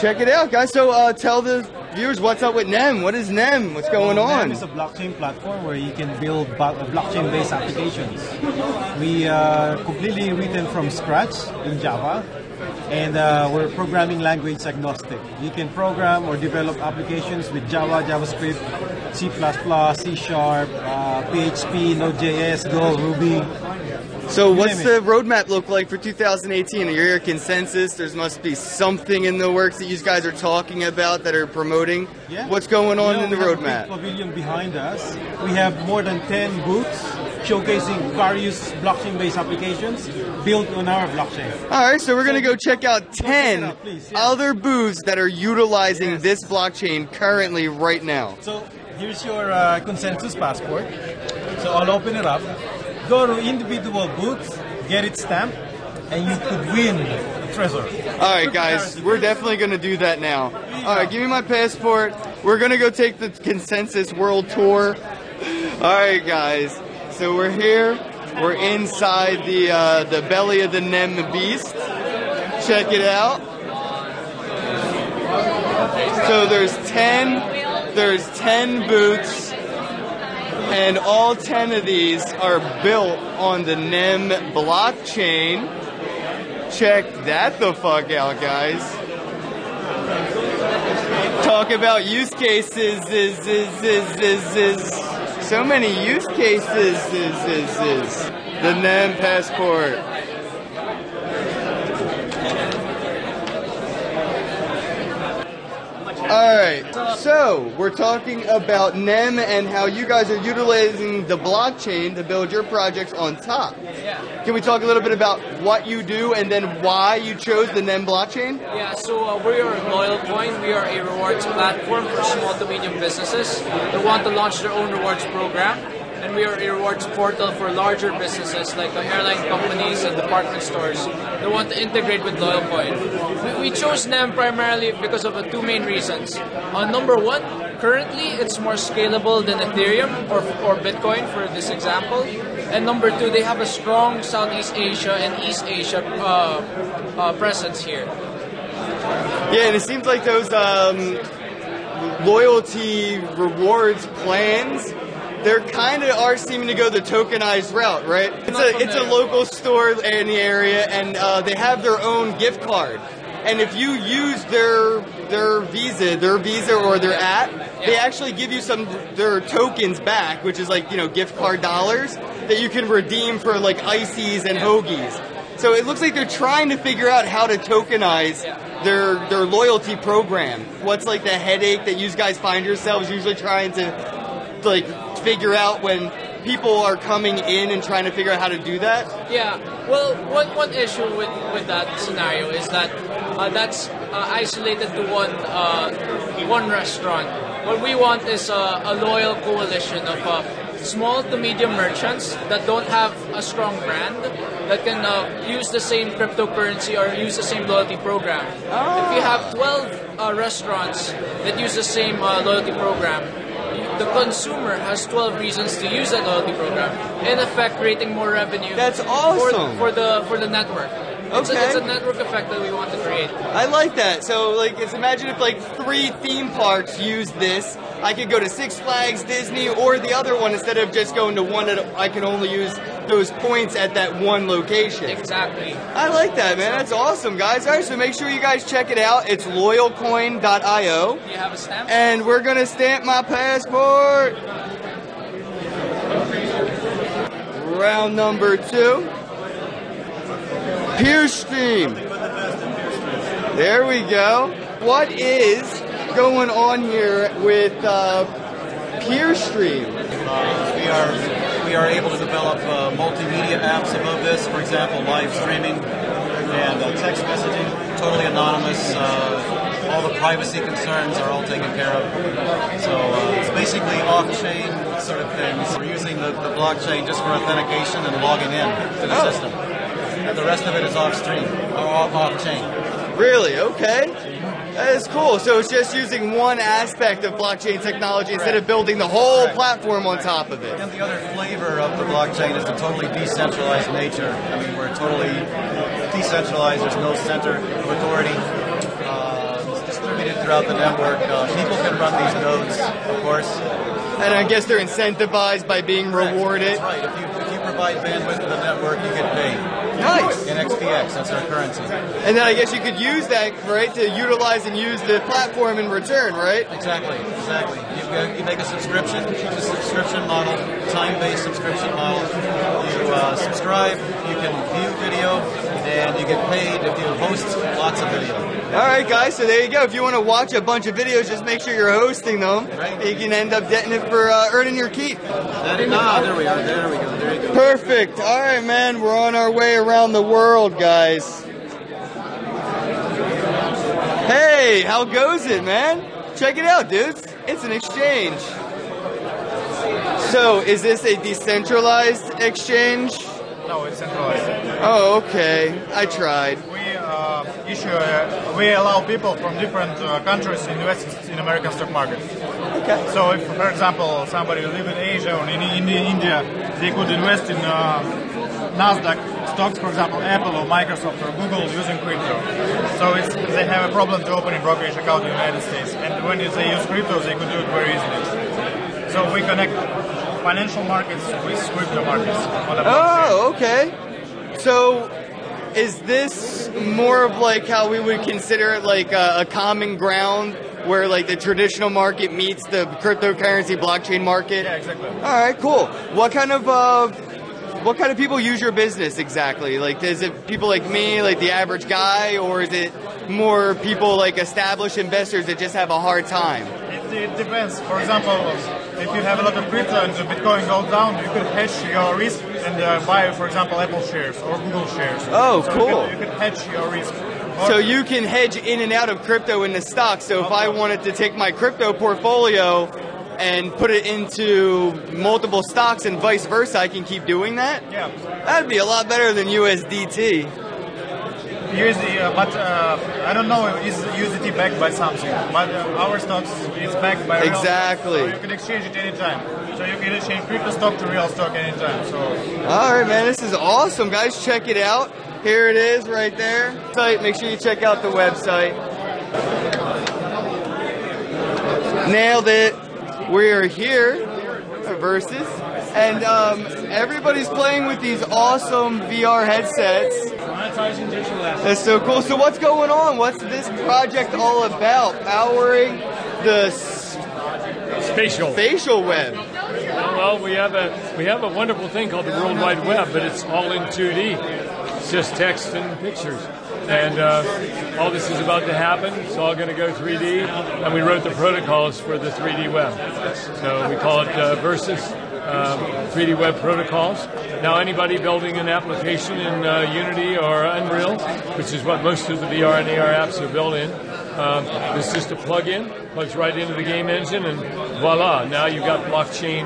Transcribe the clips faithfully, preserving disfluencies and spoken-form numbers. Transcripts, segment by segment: Check it out, guys. So uh, tell the viewers what's up with N E M. What is N E M? What's going well, on? N E M is a blockchain platform where you can build blockchain-based applications. We uh, completely written from scratch in Java, and uh, we're programming language agnostic. You can program or develop applications with Java, JavaScript, C plus plus, C Sharp, uh, P H P, Node.js, Go, Ruby. So what's the roadmap look like for two thousand eighteen? You hear a consensus, there must be something in the works that you guys are talking about that are promoting. Yeah. What's going on you know, in the roadmap? We have a big pavilion behind us. We have more than ten booths showcasing various blockchain-based applications built on our blockchain. All right, so we're going to go check out ten check out, please, yeah. other booths that are utilizing yes. this blockchain currently right now. So here's your uh, consensus passport. So I'll open it up. Go to individual booths, get it stamped, and you could win a treasure. All right, guys, we're definitely going to do that now. All right, give me my passport. We're going to go take the Consensus World Tour. All right, guys, so we're here. We're inside the uh, the belly of the N E M, the beast. Check it out. So there's ten. There's ten booths. And all ten of these are built on the N E M blockchain. Check that the fuck out, guys. Talk about use cases. Is, is, is, is, is. So many use cases. Is, is, is. The N E M passport. Alright, so we're talking about N E M and how you guys are utilizing the blockchain to build your projects on top. Can we talk a little bit about what you do and then why you chose the N E M blockchain? Yeah, so uh, we are Loyalcoin. We are a rewards platform for small to medium businesses who want to launch their own rewards program. And we are a rewards portal for larger businesses like the airline companies and department stores that want to integrate with Loyalcoin. We, we chose N E M primarily because of uh, two main reasons. Uh, number one, currently it's more scalable than Ethereum or, or Bitcoin for this example. And number two, they have a strong Southeast Asia and East Asia uh, uh, presence here. Yeah, and it seems like those um, loyalty rewards plans, they're kind of are seeming to go the tokenized route, right? It's a it's a local store in the area, and uh, they have their own gift card. And if you use their their Visa, their Visa or their app, they actually give you some their tokens back, which is like you know gift card dollars that you can redeem for like ices and hoagies. So it looks like they're trying to figure out how to tokenize their their loyalty program. What's like the headache that you guys find yourselves usually trying to like figure out when people are coming in and trying to figure out how to do that? Yeah, well, one, one issue with, with that scenario is that uh, that's uh, isolated to one uh, one restaurant. What we want is uh, a loyal coalition of uh, small to medium merchants that don't have a strong brand that can uh, use the same cryptocurrency or use the same loyalty program. Oh. If you have twelve uh, restaurants that use the same uh, loyalty program, the consumer has twelve reasons to use that loyalty program, in effect creating more revenue. That's awesome. for, for the for the network. It's, okay. a, it's a network effect that we want to create. I like that. So like, it's, imagine if like three theme parks use this. I could go to Six Flags, Disney, or the other one instead of just going to one. That I can only use those points at that one location. Exactly. I like that, man. That's awesome, guys. All right, so make sure you guys check it out. It's loyalcoin dot i o. You have a stamp? And we're going to stamp my passport. Round number two. PeerStream. There we go. What is going on here with uh, PeerStream? Uh, we are... We are able to develop uh, multimedia apps above this, for example, live streaming and uh, text messaging, totally anonymous. Uh, all the privacy concerns are all taken care of. So uh, it's basically off-chain sort of things. We're using the, the blockchain just for authentication and logging in to the oh. system. And the rest of it is off-stream, or off-off-chain. Really? Okay. That is cool. So it's just using one aspect of blockchain technology instead of building the whole platform on top of it. And the other flavor of the blockchain is the totally decentralized nature. I mean, we're totally decentralized. There's no center of authority. Uh, throughout the network. Uh, people can run these nodes, of course. And I guess they're incentivized by being rewarded. That's right. If you, if you provide bandwidth to the network, you get paid. Nice. In X P X, that's our currency. And then I guess you could use that, right, to utilize and use the platform in return, right? Exactly, exactly. You, uh, you make a subscription, choose a subscription model, time-based subscription model. You uh, subscribe, you can view video, and you get paid if you host lots of video. All right, guys, so there you go. If you want to watch a bunch of videos, just make sure you're hosting them. Right. You can end up getting it for uh, earning your keep. That is, ah, there we are, there we go, there you go. Perfect. All right, man, we're on our way around. around the world, guys. Hey, how goes it, man? Check it out, dudes. It's an exchange. So, is this a decentralized exchange? No, it's centralized. Oh, okay. I tried. We uh, issue, uh, we allow people from different uh, countries in invest in American stock market. Okay. So, if, for example, somebody live in Asia or in, in India, they could invest in uh, Nasdaq stocks, for example, Apple or Microsoft or Google, using crypto. So it's, they have a problem to open a brokerage account in the United States. And when they use crypto, they could do it very easily. So we connect financial markets with crypto markets on a blockchain. Oh, okay. So is this more of like how we would consider it like a, a common ground where like the traditional market meets the cryptocurrency blockchain market? Yeah, exactly. All right, cool. What kind of... Uh, What kind of people use your business exactly? Like, is it people like me, like the average guy, or is it more people like established investors that just have a hard time? It, it depends. For example, if you have a lot of crypto and the Bitcoin goes down, you could hedge your risk and uh, buy, for example, Apple shares or Google shares. Oh, so cool. You could, you could hedge your risk. Or so you can hedge in and out of crypto in the stock. So if I wanted to take my crypto portfolio and put it into multiple stocks and vice versa, I can keep doing that? Yeah. That'd be a lot better than U S D T. U S D T, uh, but uh, I don't know, is U S D T backed by something? But uh, our stocks is backed by exactly. real stocks, so you can exchange it anytime. So you can exchange crypto stock to real stock anytime. So. All right, man, this is awesome, guys. Check it out. Here it is right there. Make sure you check out the website. Nailed it. We are here at Versus, and um, everybody's playing with these awesome V R headsets. Monetizing digital assets. That's so cool. So what's going on? What's this project all about? Powering the spatial facial web. Well, we have a we have a wonderful thing called the World Wide Web, but it's all in two D. It's just text and pictures. And uh, all this is about to happen. It's all going to go three D, and we wrote the protocols for the three D web. So we call it uh, Versus um, three D Web Protocols. Now anybody building an application in uh, Unity or Unreal, which is what most of the V R and A R apps are built in, um, it's just a plug-in, plugs right into the game engine, and voila, now you've got blockchain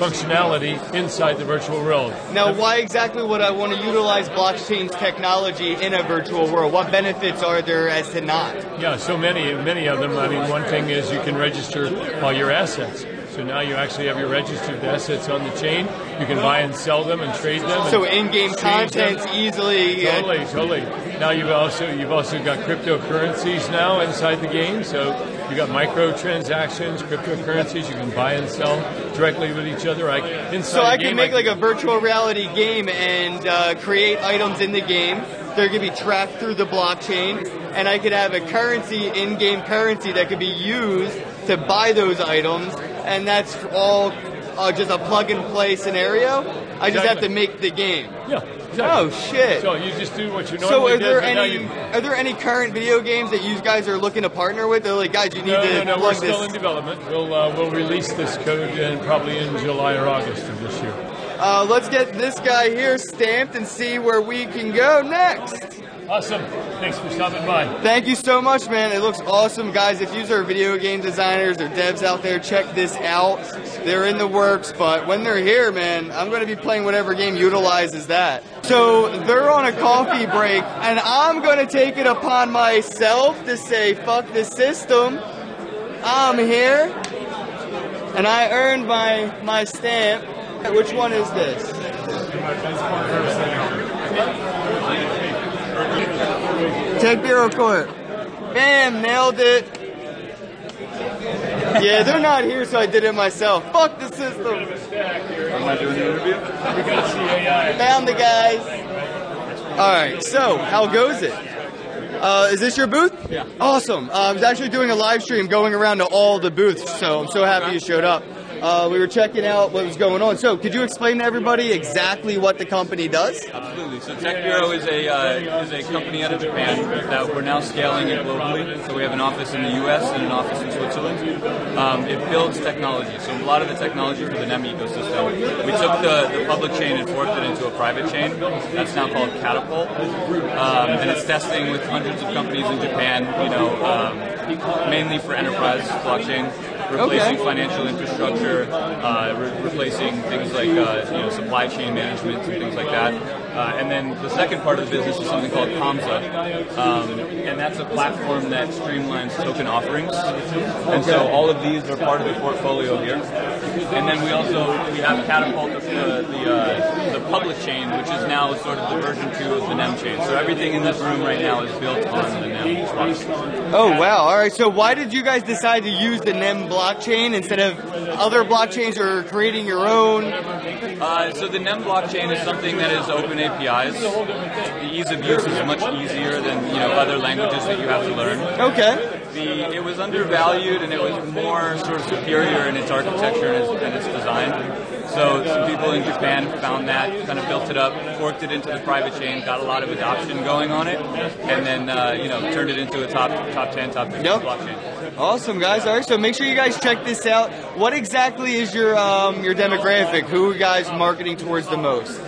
functionality inside the virtual world. Now, why exactly would I want to utilize blockchain's technology in a virtual world? What benefits are there as to not? Yeah, so many, many of them. I mean, one thing is you can register all your assets. So now you actually have your registered assets on the chain. You can buy and sell them and trade them. So in-game content's easily. Totally, totally. Now you've also you've also got cryptocurrencies now inside the game. So you've got microtransactions, cryptocurrencies. You can buy and sell directly with each other. I, inside so I can make like a virtual reality game and uh, create items in the game. They're going to be tracked through the blockchain, and I could have a currency, in-game currency, that could be used to buy those items. And that's all uh, just a plug-and-play scenario. I just exactly. have to make the game. Yeah. Exactly. Oh shit. So you just do what you normally so are there do, any you... are there any current video games that you guys are looking to partner with? They're like, guys, you need no, to. No, no, plug we're still this. in development. We'll uh, we'll release this code in, probably in July or August of this year. Uh, let's get this guy here stamped and see where we can go next. Awesome. Thanks for stopping by. Thank you so much, man. It looks awesome. Guys, if you are video game designers or devs out there, check this out. They're in the works, but when they're here, man, I'm going to be playing whatever game utilizes that. So they're on a coffee break, and I'm going to take it upon myself to say, fuck the system. I'm here, and I earned my, my stamp. Which one is this? Tech Bureau Court. Bam, nailed it. Yeah, they're not here, so I did it myself. Fuck the system. We're kind of a stack here. Am I doing the interview? We got C A I. Found the guys. All right, so how goes it? Uh, is this your booth? Yeah. Awesome. Uh, I was actually doing a live stream going around to all the booths, so I'm so happy you showed up. Uh, we were checking out what was going on. So, could you explain to everybody exactly what the company does? Absolutely. So, Tech Bureau is a uh, is a company out of Japan that we're now scaling it globally. So, we have an office in the U S and an office in Switzerland. Um, it builds technology. So, a lot of the technology for the N E M ecosystem. We took the, the public chain and forked it into a private chain. That's now called Catapult, um, and it's testing with hundreds of companies in Japan. You know, um, mainly for enterprise blockchain. Replacing okay. financial infrastructure, uh, re replacing things like uh, you know, supply chain management and things like that. Uh, and then the second part of the business is something called COMSA, um, and that's a platform that streamlines token offerings. And so all of these are part of the portfolio here. And then we also we have Catapult, the the, uh, the public chain, which is now sort of the version two of the N E M chain. So everything in this room right now is built on the N E M blockchain. Oh wow! All right. So why did you guys decide to use the N E M blockchain instead of other blockchains or creating your own? Uh, so the N E M blockchain is something that is open A P Is. The ease of use is much easier than you know other languages that you have to learn. Okay. The, it was undervalued and it was more sort of superior in its architecture and its, and its design. So some people in Japan found that, kind of built it up, forked it into the private chain, got a lot of adoption going on it, and then uh, you know turned it into a top top ten, top fifteen yep. blockchain. Awesome guys! All right, so make sure you guys check this out. What exactly is your um, your demographic? Who are you guys marketing towards the most?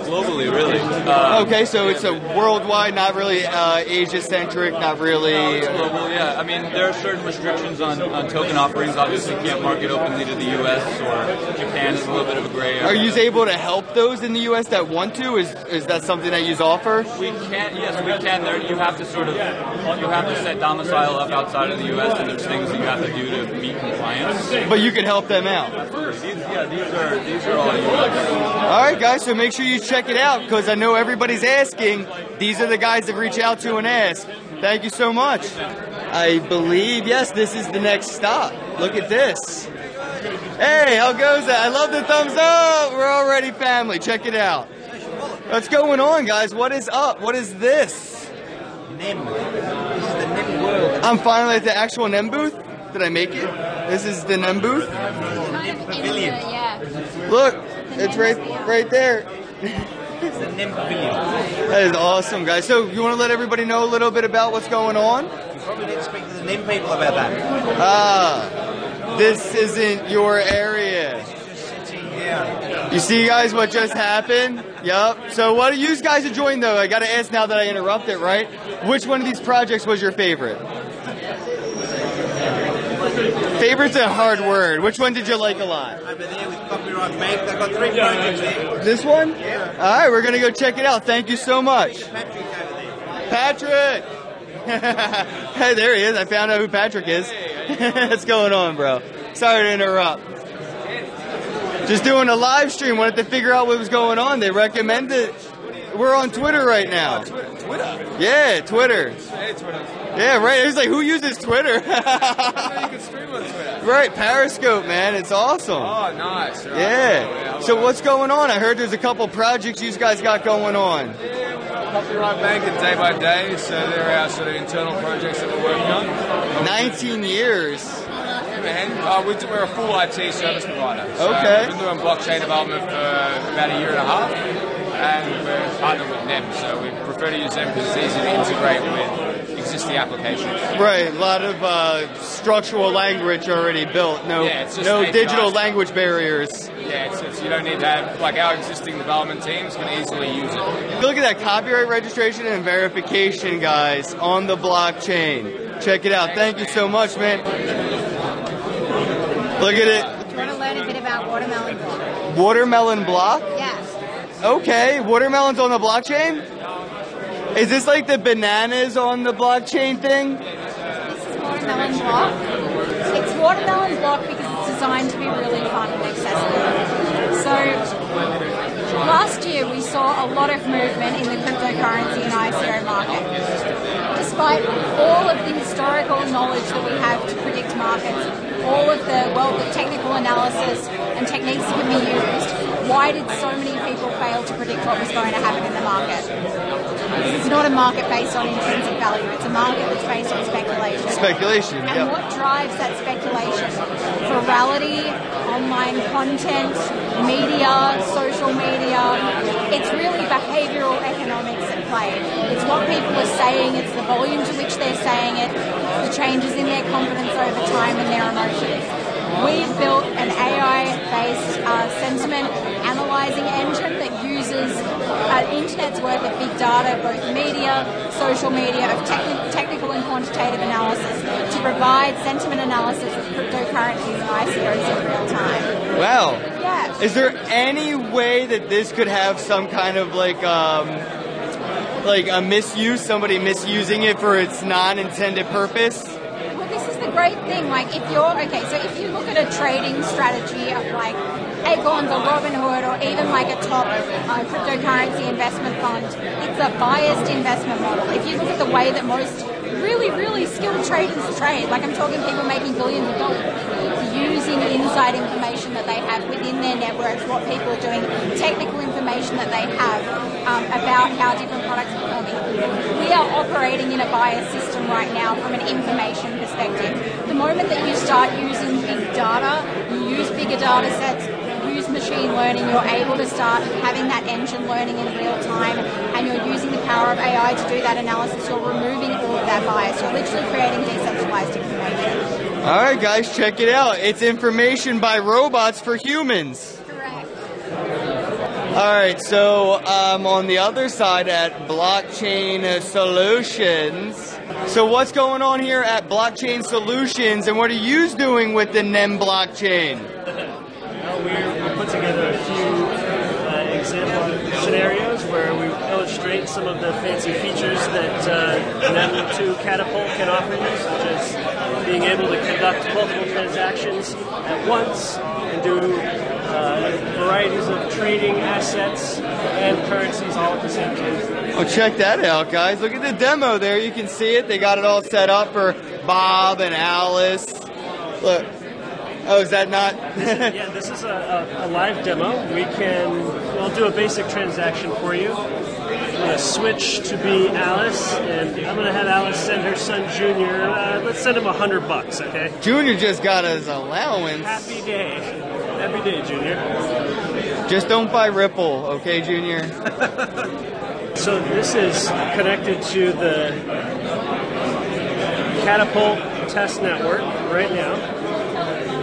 Globally, really. Um, okay, so it's a worldwide, not really uh, Asia-centric, not really... No, it's global, yeah. I mean, there are certain restrictions on, on token offerings. Obviously, you can't market openly to the U S or Japan is a little bit of a gray area. Are you able to help those in the U S that want to? Is is that something that you offer? We can, yes, we can. There, you have to sort of, you have to set domicile up outside of the U S and there's things that you have to do to meet compliance. But you can help them out. These, yeah, these are, these are all U S. All right, guys, so make sure you check it out, because I know everybody's asking. These are the guys that reach out to and ask. Thank you so much. I believe, yes, this is the next stop. Look at this. Hey, how goes that? I love the thumbs up. We're already family. Check it out. What's going on, guys? What is up? What is this? N E M. This is the N E M world. I'm finally at the actual N E M booth. Did I make it? This is the N E M booth. Look, it's right, right there. That is awesome, guys. So you want to let everybody know a little bit about what's going on? You probably didn't speak to the N E M people about that. Ah, this isn't your area. You see, guys, what just happened? Yep. So what do you guys enjoying, though? I got to ask now that I interrupt it, right? Which one of these projects was your favorite? Favorite's a hard word. Which one did you like a lot? Over there with Copyright Bank. They've got three projects there. This one? Yeah. All right, we're going to go check it out. Thank you so much. Patrick over there. Patrick! Hey, there he is. I found out who Patrick is. What's going on, bro? Sorry to interrupt. Just doing a live stream. Wanted to figure out what was going on. They recommended... We're on Twitter right now. Twitter? Yeah, Twitter. Hey, Twitter. Yeah, right. It was like, who uses Twitter? You can stream on Twitter. Right, Periscope, man. It's awesome. Oh, nice. Right. Yeah. So what's going on? I heard there's a couple projects you guys got going on. Yeah, we've got Copyright Bank and Day by Day. So they're our sort of internal projects that we're working on. nineteen years. Man. Uh, we're a full I T service provider. So okay. We've been doing blockchain development for about a year and a half. And we're partnered with N E M, so we prefer to use them because it's easy to integrate with existing applications. Right, a lot of uh, structural language already built. No, yeah, it's just no digital language barriers. Yeah, it's, it's, you don't need to have, like our existing development teams can easily use it. Look at that copyright registration and verification, guys, on the blockchain. Check it out. Thank you so much, man. Look at it. Do you want to learn a bit about watermelon block? Watermelon block? Yes. Okay, watermelons on the blockchain? Is this like the bananas on the blockchain thing? This is watermelon block. It's watermelon block because it's designed to be really fun and accessible. So last year we saw a lot of movement in the cryptocurrency and I C O market. despite all of the historical knowledge that we have to predict markets, all of the wealth of technical analysis and techniques that can be used, why did so many people fail to predict what was going to happen in the market? Because it's not a market based on intrinsic value, it's a market that's based on speculation. Speculation, And yep. what drives that speculation? Virality, online content, media, social media. It's really behavioural economics at play. It's what people are saying, it's the volume to which they're saying it, the changes in their confidence over time and their emotions. We've built an A I-based uh, sentiment analysing engine that uses an uh, internet's worth of big data, both media, social media, of techni- technical and quantitative analysis to provide sentiment analysis of cryptocurrencies and I C Os in real time. Wow. Yeah. Is there any way that this could have some kind of like... Um like a misuse, somebody misusing it for its non-intended purpose? Well, this is the great thing, like if you're, okay, so if you look at a trading strategy of like Acorns or Robinhood or even like a top uh, cryptocurrency investment fund, it's a biased investment model. If you look at the way that most really, really skilled traders trade, like I'm talking people making billions of dollars, using inside information that they have within their networks, what people are doing, technical information that they have um, about how different products are performing. We are operating in a biased system right now from an information perspective. The moment that you start using big data, you use bigger data sets, use machine learning, you're able to start having that engine learning in real time, and you're using the power of A I to do that analysis. You're removing all of that bias. You're literally creating decentralized information. All right, guys, check it out. It's information by robots for humans. Correct. All right, so um, on the other side at Blockchain Solutions. So what's going on here at Blockchain Solutions, and what are you doing with the N E M blockchain? Well, we put together a few uh, example scenarios where we illustrate some of the fancy features that uh, N E M two Catapult can offer you, such as being able to conduct multiple transactions at once and do uh, varieties of trading assets and currencies all at the same time. Oh, check that out, guys. Look at the demo there. You can see it. They got it all set up for Bob and Alice. Look. Oh, is that not? Yeah, this is a, a live demo. We can, we'll do a basic transaction for you. I'm going to switch to be Alice, and I'm going to have Alice send her son, Junior. Uh, let's send him a hundred bucks, okay? Junior just got his allowance. Happy day. Happy day, Junior. Just don't buy Ripple, okay, Junior? So this is connected to the Catapult test network right now.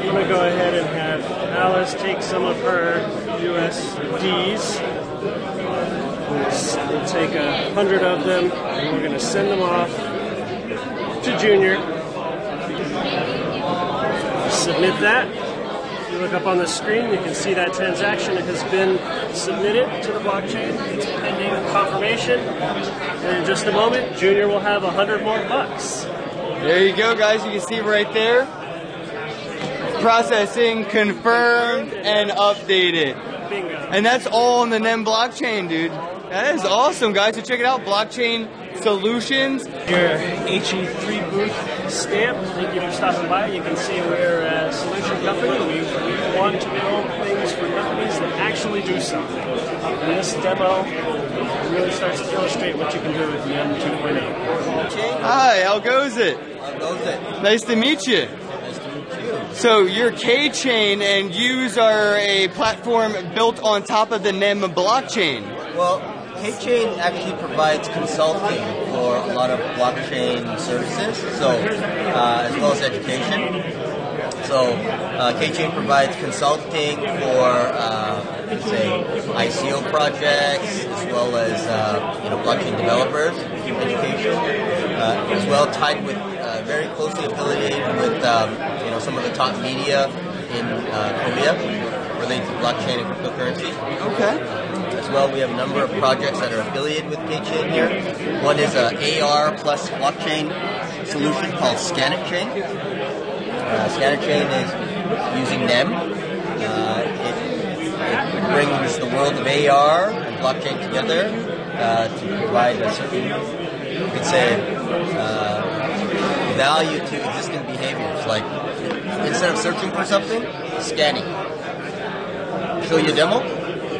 I'm going to go ahead and have Alice take some of her U S Ds. We'll take a hundred of them, and we're going to send them off to Junior. Submit that. If you look up on the screen, you can see that transaction has been submitted to the blockchain. It's pending confirmation. And in just a moment, Junior will have a hundred more bucks. There you go, guys. You can see right there. Processing, confirmed, and updated. Bingo. And that's all on the N E M blockchain, dude. That is awesome, guys. So check it out, Blockchain Solutions. Your H E three booth stamp. Thank you for stopping by. You can see we're a solution company. We, we want to build things for companies that actually do something. And this demo really starts to illustrate what you can do with N E M two point oh. Hi, how goes it? How goes it? Nice to meet you. So your KChain and U's are a platform built on top of the N E M blockchain. Well, KChain actually provides consulting for a lot of blockchain services, so uh, as well as education. So uh, KChain provides consulting for, uh, say, I C O projects, as well as uh, you know, blockchain developers, education, uh, as well tied with uh, very closely affiliated with um, you know, some of the top media in uh, Korea related to blockchain and cryptocurrency. Okay. As well, we have a number of projects that are affiliated with KChain here. One is an A R plus blockchain solution called ScanetChain. Uh, ScanetChain is using N E M. Uh, it, it brings the world of A R and blockchain together uh, to provide a certain, you could say, uh, value to existing behaviors. Like, instead of searching for something, scanning. Show you a demo?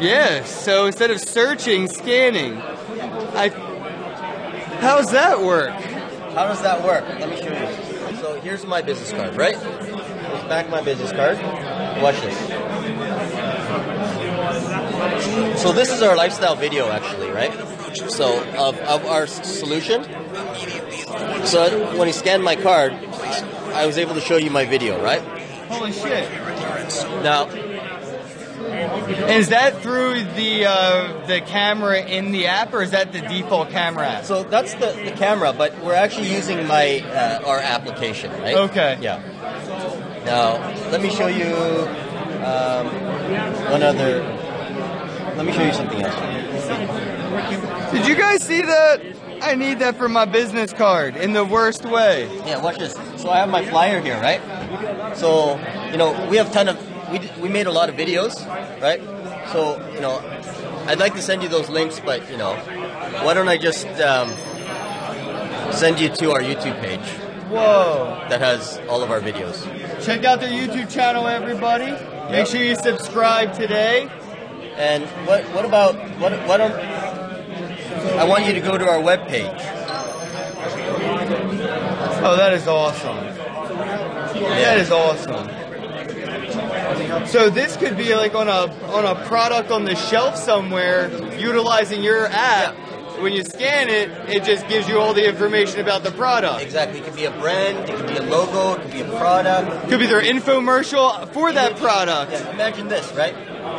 Yeah, so instead of searching, scanning. I. How's that work? How does that work? Let me show you. So here's my business card, right? Here's back my business card. Watch this. So this is our lifestyle video, actually, right? So of, of our solution. So when you scan my card, I was able to show you my video, right? Holy shit! Now. And is that through the uh, the camera in the app, or is that the default camera app? So that's the, the camera, but we're actually using my uh, our application, right? Okay. Yeah. Now let me show you um, one other. Let me show you something else. Did you guys see that? I need that for my business card in the worst way. Yeah. Watch this. So I have my flyer here, right? So you know we have a ton of. We, d we made a lot of videos, right? So, you know, I'd like to send you those links, but, you know, why don't I just um, send you to our YouTube page. Whoa. That has all of our videos. Check out their YouTube channel, everybody. Yep. Make sure you subscribe today. And what, what about, what, what are, I want you to go to our webpage. Oh, that is awesome. Yeah. That is awesome. So this could be like on a on a product on the shelf somewhere, utilizing your app. Yeah. When you scan it, it just gives you all the information about the product. Exactly. It could be a brand, it could be a logo, it could be a product. Could be their infomercial for that product. Yeah, imagine this, right?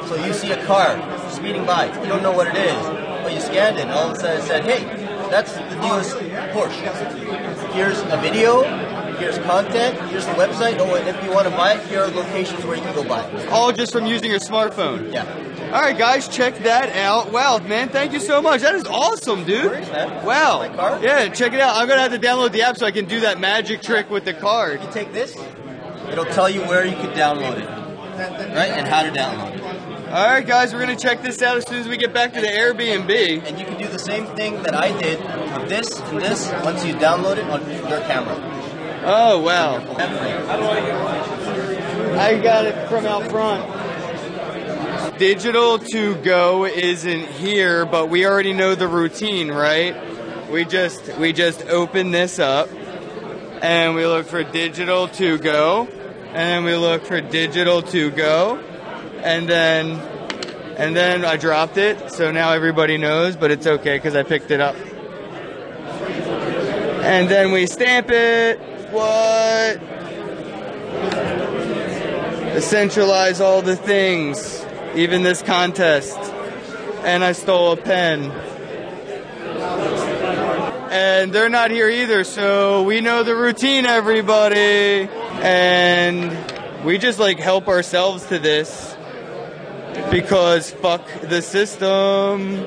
So you see a car speeding by, you don't know what it is, but you scanned it and all of a sudden it said, hey, that's the newest Porsche. Here's a video. Here's content, here's the website, oh, and if you want to buy it, here are locations where you can go buy it. All just from using your smartphone. Yeah. All right, guys, check that out. Wow, man, thank you so much. That is awesome, dude. Where is that? Wow. My card? Yeah, check it out. I'm going to have to download the app so I can do that magic trick with the card. You take this, it'll tell you where you can download it, right, and how to download it. All right, guys, we're going to check this out as soon as we get back to the Airbnb. And you can do the same thing that I did with this and this once you download it on your camera. Oh, wow. I got it from out front. Digital to go isn't here, but we already know the routine, right? We just we just open this up, and we look for digital to go, and then we look for digital to go, and then, and then I dropped it, so now everybody knows, but it's okay because I picked it up. And then we stamp it. What? Centralize all the things, even this contest. And I stole a pen. And they're not here either, so we know the routine, everybody. And we just like help ourselves to this because fuck the system.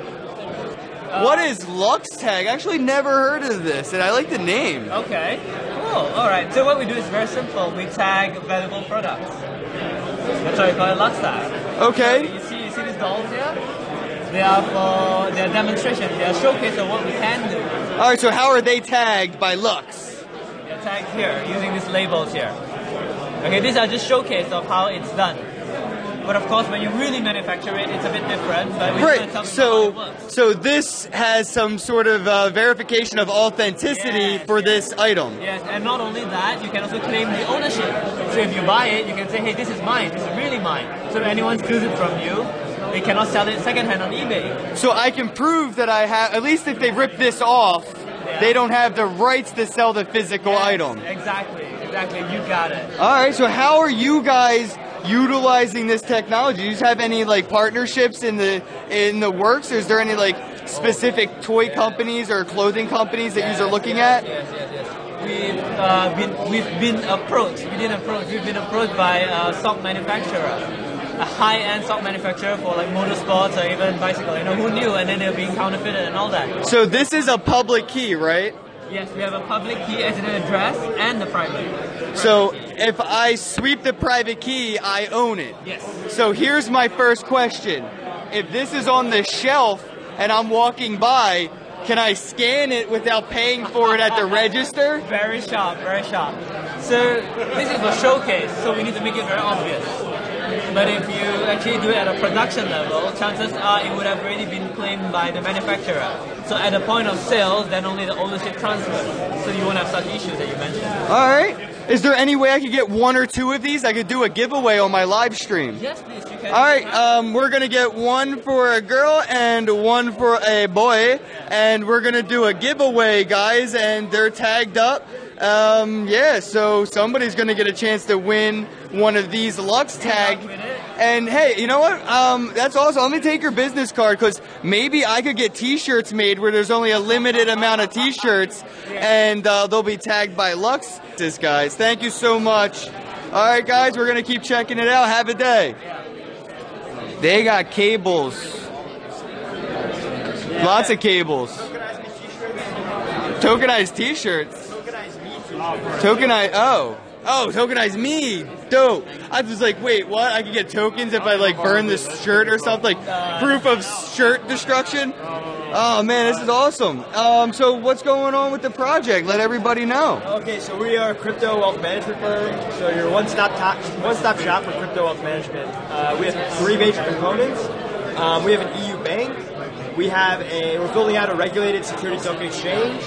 What is Lux Tag? I actually never heard of this, and I like the name. Okay. Oh, alright, so what we do is very simple. We tag valuable products. That's why we call it Lux Tag. Okay. So you see, you see these dolls here? They are for their demonstration. They are showcase of what we can do. Alright, so how are they tagged by Lux? They're tagged here, using these labels here. Okay, these are just showcase of how it's done. But of course, when you really manufacture it, it's a bit different. But we right. So, so this has some sort of uh, verification of authenticity yes, for yes. this item. Yes, and not only that, you can also claim the ownership. So if you buy it, you can say, "Hey, this is mine. This is really mine." So if anyone steals it from you, they cannot sell it secondhand on eBay. So I can prove that I have. At least if they rip this off, yeah. they don't have the rights to sell the physical yes, item. Exactly. Exactly. You got it. All right. So how are you guys utilizing this technology? Do you have any like partnerships in the in the works, or is there any like specific toy yeah. companies or clothing companies that yes, you're looking yes, at? Yes, yes, yes. We've, uh, been, we've been approached. We didn't approach. We've been approached by a sock manufacturer. A high-end sock manufacturer for like motorsports or even bicycle. You know, who knew? And then they're being counterfeited and all that. So this is a public key, right? Yes, we have a public key as an address and the private. private so key. If I sweep the private key, I own it. Yes. So here's my first question. If this is on the shelf and I'm walking by, Can I scan it without paying for it at the register? Very sharp, very sharp. So this is a showcase, so we need to make it very obvious. But if you actually do it at a production level, chances are it would have already been claimed by the manufacturer. So at the point of sale, then only the ownership transfers. So you won't have such issues that you mentioned. All right. Is there any way I could get one or two of these? I could do a giveaway on my live stream. Yes, please, you can. All right, um, we're going to get one for a girl and one for a boy. And we're going to do a giveaway, guys, and they're tagged up. Um, yeah, so somebody's going to get a chance to win one of these Lux Tag. And hey, you know what? Um, that's awesome. Let me take your business card because maybe I could get T-shirts made where there's only a limited amount of T-shirts, and uh, they'll be tagged by Lux. This, guys, thank you so much. All right, guys, we're gonna keep checking it out. Have a day. They got cables, lots of cables. Tokenized T-shirts. Tokenized. Oh. Oh, tokenize me! Dope. I was like, wait, what? I could get tokens if I like burn this shirt or something. Like proof of shirt destruction. Oh man, this is awesome. Um, so what's going on with the project? Let everybody know. Okay, so we are a crypto wealth management firm. So you're one-stop top, one-stop shop for crypto wealth management. Uh, we have three major components. Um, we have an E U bank. We have a. We're building out a regulated security token exchange.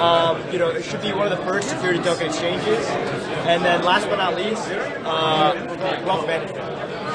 Um, you know, it should be one of the first security token exchanges. And then last but not least, uh, wealth management.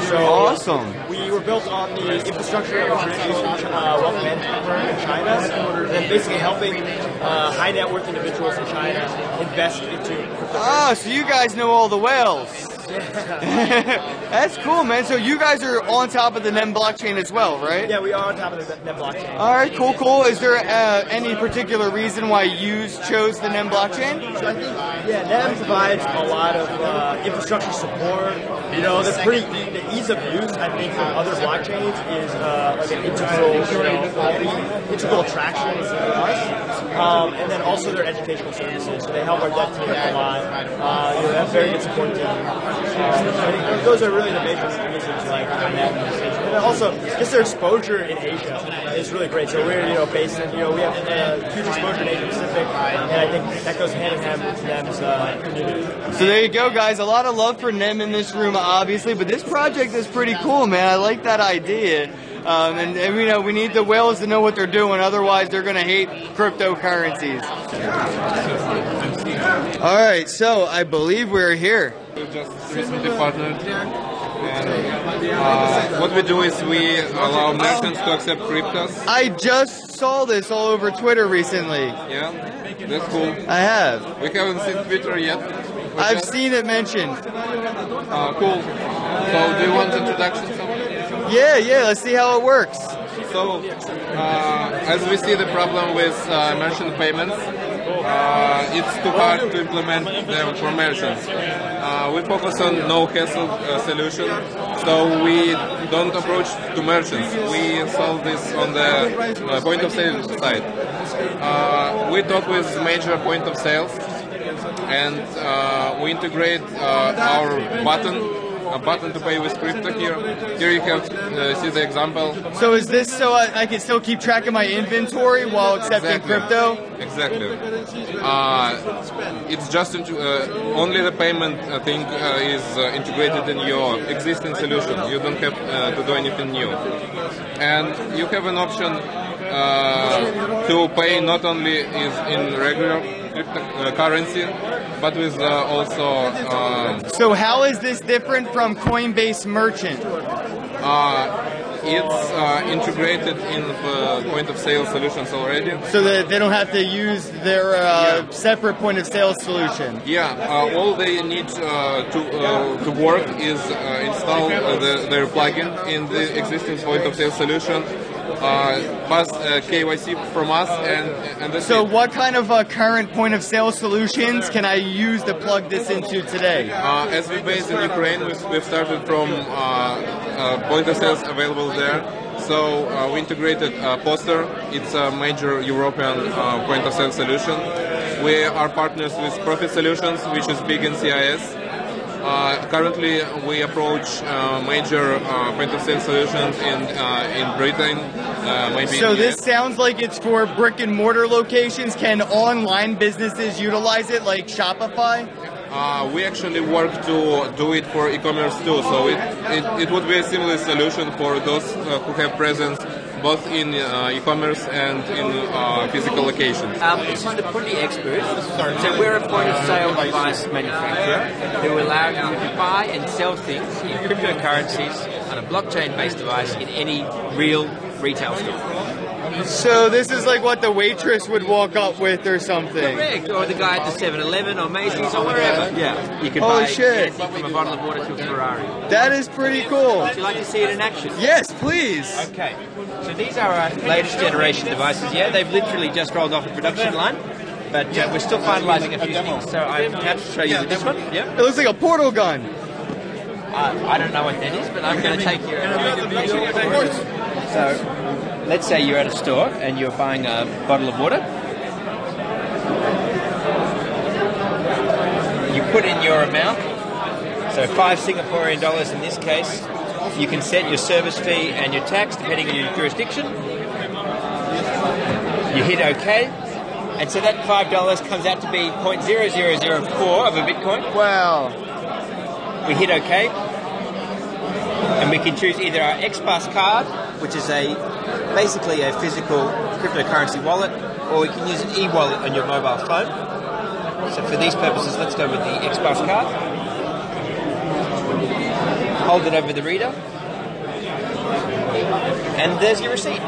So awesome. We were built on the infrastructure of traditional uh, wealth management firm in China, and then basically helping uh, high net worth individuals in China invest into cryptocurrency. Ah, so you guys know all the whales. That's cool, man. So you guys are on top of the NEM blockchain as well, right? Yeah, we are on top of the NEM blockchain. All right, cool, cool. Is there uh, any particular reason why you chose the NEM blockchain? So I think, yeah, NEM provides a lot of uh, infrastructure support. You know, the pretty the ease of use, I think, from other blockchains is uh, like an integral, you know, integral attraction to us. Um, and then also their educational services. So they help our dev team a lot. Uh, you know, that's very good support team. Um, those are really the major reasons, like, and also just their exposure in Asia is really great. So we're, you know, based in, you know, we have a huge exposure in Asia Pacific, and I think that goes hand in hand with NEM's uh, community. So there you go, guys. A lot of love for NEM in this room, obviously, but this project is pretty cool, man. I like that idea. Um, and, and, you know, we need the whales to know what they're doing. Otherwise, they're going to hate cryptocurrencies. All right, so I believe we're here. We just recently partnered, and uh, what we do is we allow merchants to accept cryptos. I just saw this all over Twitter recently. Yeah, that's cool. I have. We haven't seen Twitter yet. We I've just... seen it mentioned. Uh, cool. So do you want introduction someone? Yeah, yeah, let's see how it works. So, uh, as we see the problem with uh, merchant payments, Uh, it's too hard to implement them for merchants. Uh, we focus on no-hassle uh, solution, so we don't approach to merchants. We solve this on the uh, point-of-sale side. Uh, we talk with major point-of-sales, and uh, we integrate uh, our button. A button to pay with crypto here. Here you can uh, see the example. So is this so I, I can still keep track of my inventory while accepting exactly. crypto? Exactly. Uh, it's just into, uh, only the payment uh, thing uh, is uh, integrated in your existing solution. You don't have uh, to do anything new. And you have an option uh, to pay not only is in regular cryptocurrency, but with uh, also... Uh, so how is this different from Coinbase Merchant? Uh, it's uh, integrated in the point-of-sale solutions already. So that they don't have to use their uh, yeah. separate point-of-sale solution? Yeah, uh, all they need uh, to, uh, to work is uh, install uh, the, their plugin in the existing point-of-sale solution. Uh, pass uh, K Y C from us, and, and that's So it. What kind of uh, current point-of-sale solutions can I use to plug this into today? Uh, as we're based in Ukraine, we've, we've started from uh, uh, point-of-sales available there. So uh, we integrated uh, Poster. It's a major European uh, point-of-sale solution. We are partners with Profit Solutions, which is big in C I S. Uh, currently, we approach uh, major uh, point-of-sale solutions in uh, in Britain. Uh, maybe so this sounds like it's for brick-and-mortar locations. Can online businesses utilize it, like Shopify? Uh, we actually work to do it for e-commerce too. So it, it, it would be a similar solution for those uh, who have presence both in uh, e-commerce and in uh, physical locations. Um, it's for the Putty experts. So we're a point-of-sale device manufacturer who allow you to buy and sell things in cryptocurrencies on a blockchain-based device in any real retail store. So this is like what the waitress would walk up with or something? Correct. Or the guy at the seven eleven or Macy's or wherever. Yeah. You can Holy buy shit. From a bottle of water to a Ferrari. That is pretty cool. Would you like to see it in action? Yes, please. Okay. So these are our latest generation devices. Yeah, they've literally just rolled off the production line. But uh, we're still finalising a few things. So I'm happy to show you this one. Yeah. It looks like a portal gun. Uh, I don't know what that is, but I'm going to take you out. So, let's say you're at a store and you're buying a bottle of water. You put in your amount, so five Singaporean dollars in this case. You can set your service fee and your tax depending on your jurisdiction. You hit OK, and so that five dollars comes out to be zero point zero zero zero four of a Bitcoin. Wow. We hit OK, and we can choose either our Xpass card, which is a basically a physical cryptocurrency wallet, or we can use an e-wallet on your mobile phone. So for these purposes, let's go with the Xpass card. Hold it over the reader. And there's your receipt.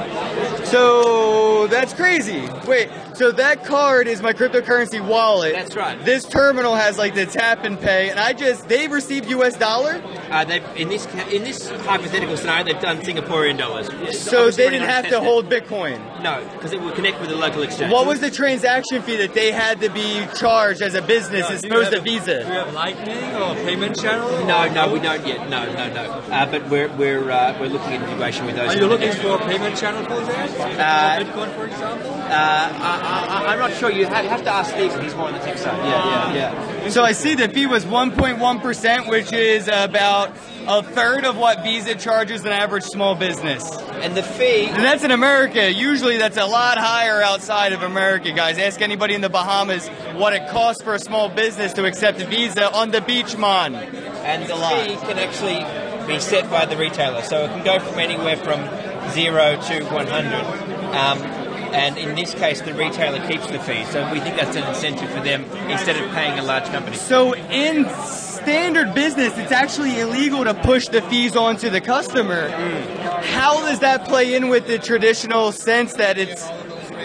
So that's crazy. Wait, so that card is my cryptocurrency wallet. That's right. This terminal has like the tap and pay, and I just, they've received U S dollar? Uh, they've, in this in this hypothetical scenario, they've done Singaporean dollars. So they didn't have to hold Bitcoin? No, because it would connect with the local exchange. What was the transaction fee that they had to be charged as a business as opposed to Visa? Do you have Lightning or payment channel? No, no, we don't yet. No, no, no. Uh, but we're we're uh, we're looking at integration with those. Are you looking for payment channel for that? Uh, Bitcoin, for example? Uh, I, I, I'm not sure. You have, you have to ask Steve. He's more on the tech side. Yeah, yeah, yeah. So I see the fee was one point one percent, which is about a third of what Visa charges an average small business. And the fee... And that's in America. Usually that's a lot higher outside of America, guys. Ask anybody in the Bahamas what it costs for a small business to accept a Visa on the beach, man. And the fee can actually be set by the retailer. So it can go from anywhere from zero to one hundred. Um, And in this case, the retailer keeps the fee. So we think that's an incentive for them instead of paying a large company. So in standard business, it's actually illegal to push the fees onto the customer. Mm. How does that play in with the traditional sense that it's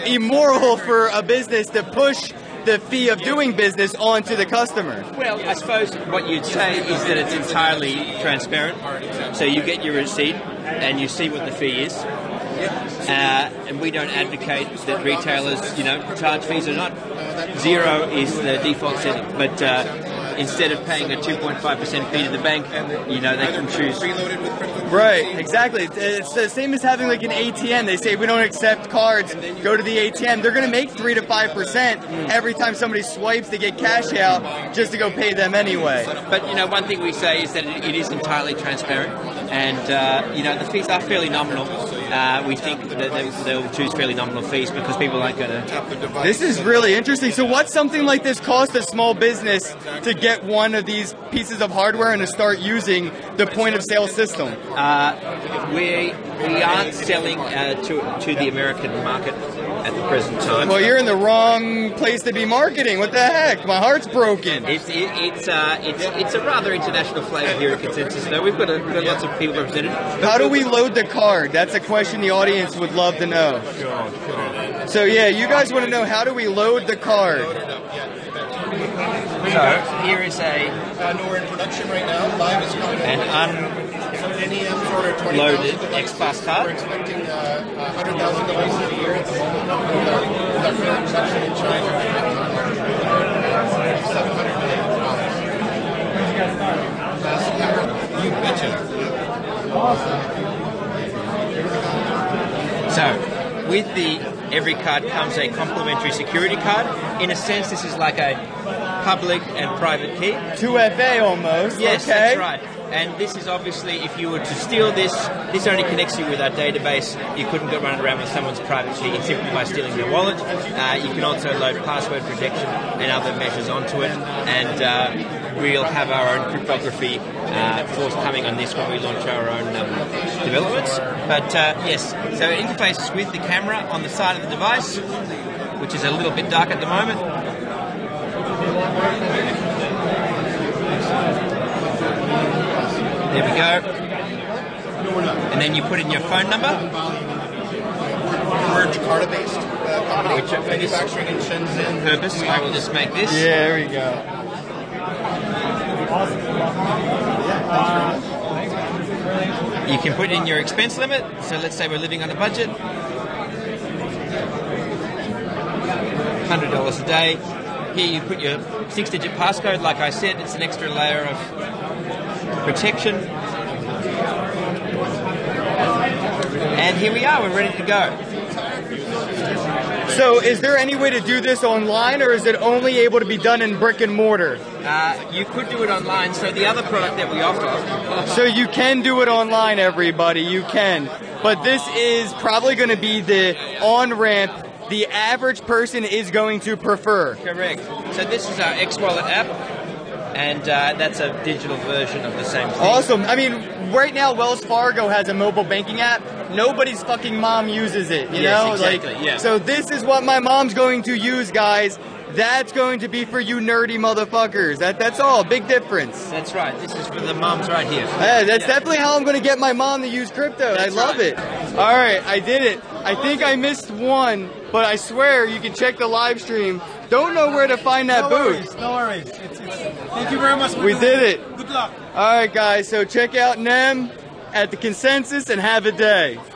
immoral for a business to push the fee of doing business onto the customer? Well, I suppose what you'd say is that it's entirely transparent. So you get your receipt and you see what the fee is. Uh, and we don't advocate that retailers, you know, charge fees or not. Zero is the default setting, but uh, instead of paying a two point five percent fee to the bank, you know, they can choose. Right, exactly. It's the same as having like an A T M. They say we don't accept cards, go to the A T M. They're going to make three to five percent every time somebody swipes to get cash out just to go pay them anyway. But, you know, one thing we say is that it is entirely transparent and, uh, you know, the fees are fairly nominal. Uh, we think that they, they'll choose fairly nominal fees because people aren't going to... This is really interesting. So what's something like this cost a small business to get one of these pieces of hardware and to start using the point-of-sale system? Uh, we, we aren't selling uh, to, to the American market at the present time. Well, you're in the wrong place to be marketing. What the heck? My heart's broken. It's it, it's, uh, it's it's a rather international flavour here at Consensus, though. We've got, a, we've got lots of people represented. How do we load the card? That's a question. Question the audience would love to know. So yeah, you guys want to know how do we load the card? So here is a uh, no, we're in production right now. Live is coming. An unloaded Xpass card. We're expecting one hundred thousand devices a year at the moment. With our current production in China, you betcha. Awesome. So, with the every card comes a complimentary security card. In a sense, this is like a public and private key. two F A almost. Yes, okay. That's right. And this is obviously, if you were to steal this, this only connects you with our database. You couldn't go run around with someone's private key simply by stealing their wallet. Uh, you can also load password protection and other measures onto it. And uh, we'll have our own cryptography uh, forthcoming on this when we launch our own um, developments. But uh, yes, so it interfaces with the camera on the side of the device, which is a little bit dark at the moment. There we go. And then you put in your phone number. We're Jakarta-based. Uh, Which manufacturing in Shenzhen. Purpose. I will just make this. Yeah, there we go. Uh, you can put in your expense limit. So let's say we're living on a budget. one hundred dollars a day. Here you put your six digit passcode. Like I said, it's an extra layer of protection. And here we are, we're ready to go. So is there any way to do this online, or is it only able to be done in brick and mortar? Uh, you could do it online, so the other product that we offer. So you can do it online, everybody, you can. But this is probably going to be the on-ramp the average person is going to prefer. Correct. So this is our X Wallet app. And uh, that's a digital version of the same thing. Awesome. I mean, right now Wells Fargo has a mobile banking app. Nobody's fucking mom uses it, you yes, know? Exactly, like, yeah. So this is what my mom's going to use, guys. That's going to be for you nerdy motherfuckers. That, that's all. Big difference. That's right. This is for the moms right here. Yeah, that's yeah. definitely how I'm going to get my mom to use crypto. That's I love right. it. All right. I did it. I think I missed one, but I swear you can check the live stream. Don't know where to find that no worries, booth. No worries. It's, it's, thank you very much. We did it. Good luck. All right, guys. So check out N E M at the Consensus and have a day.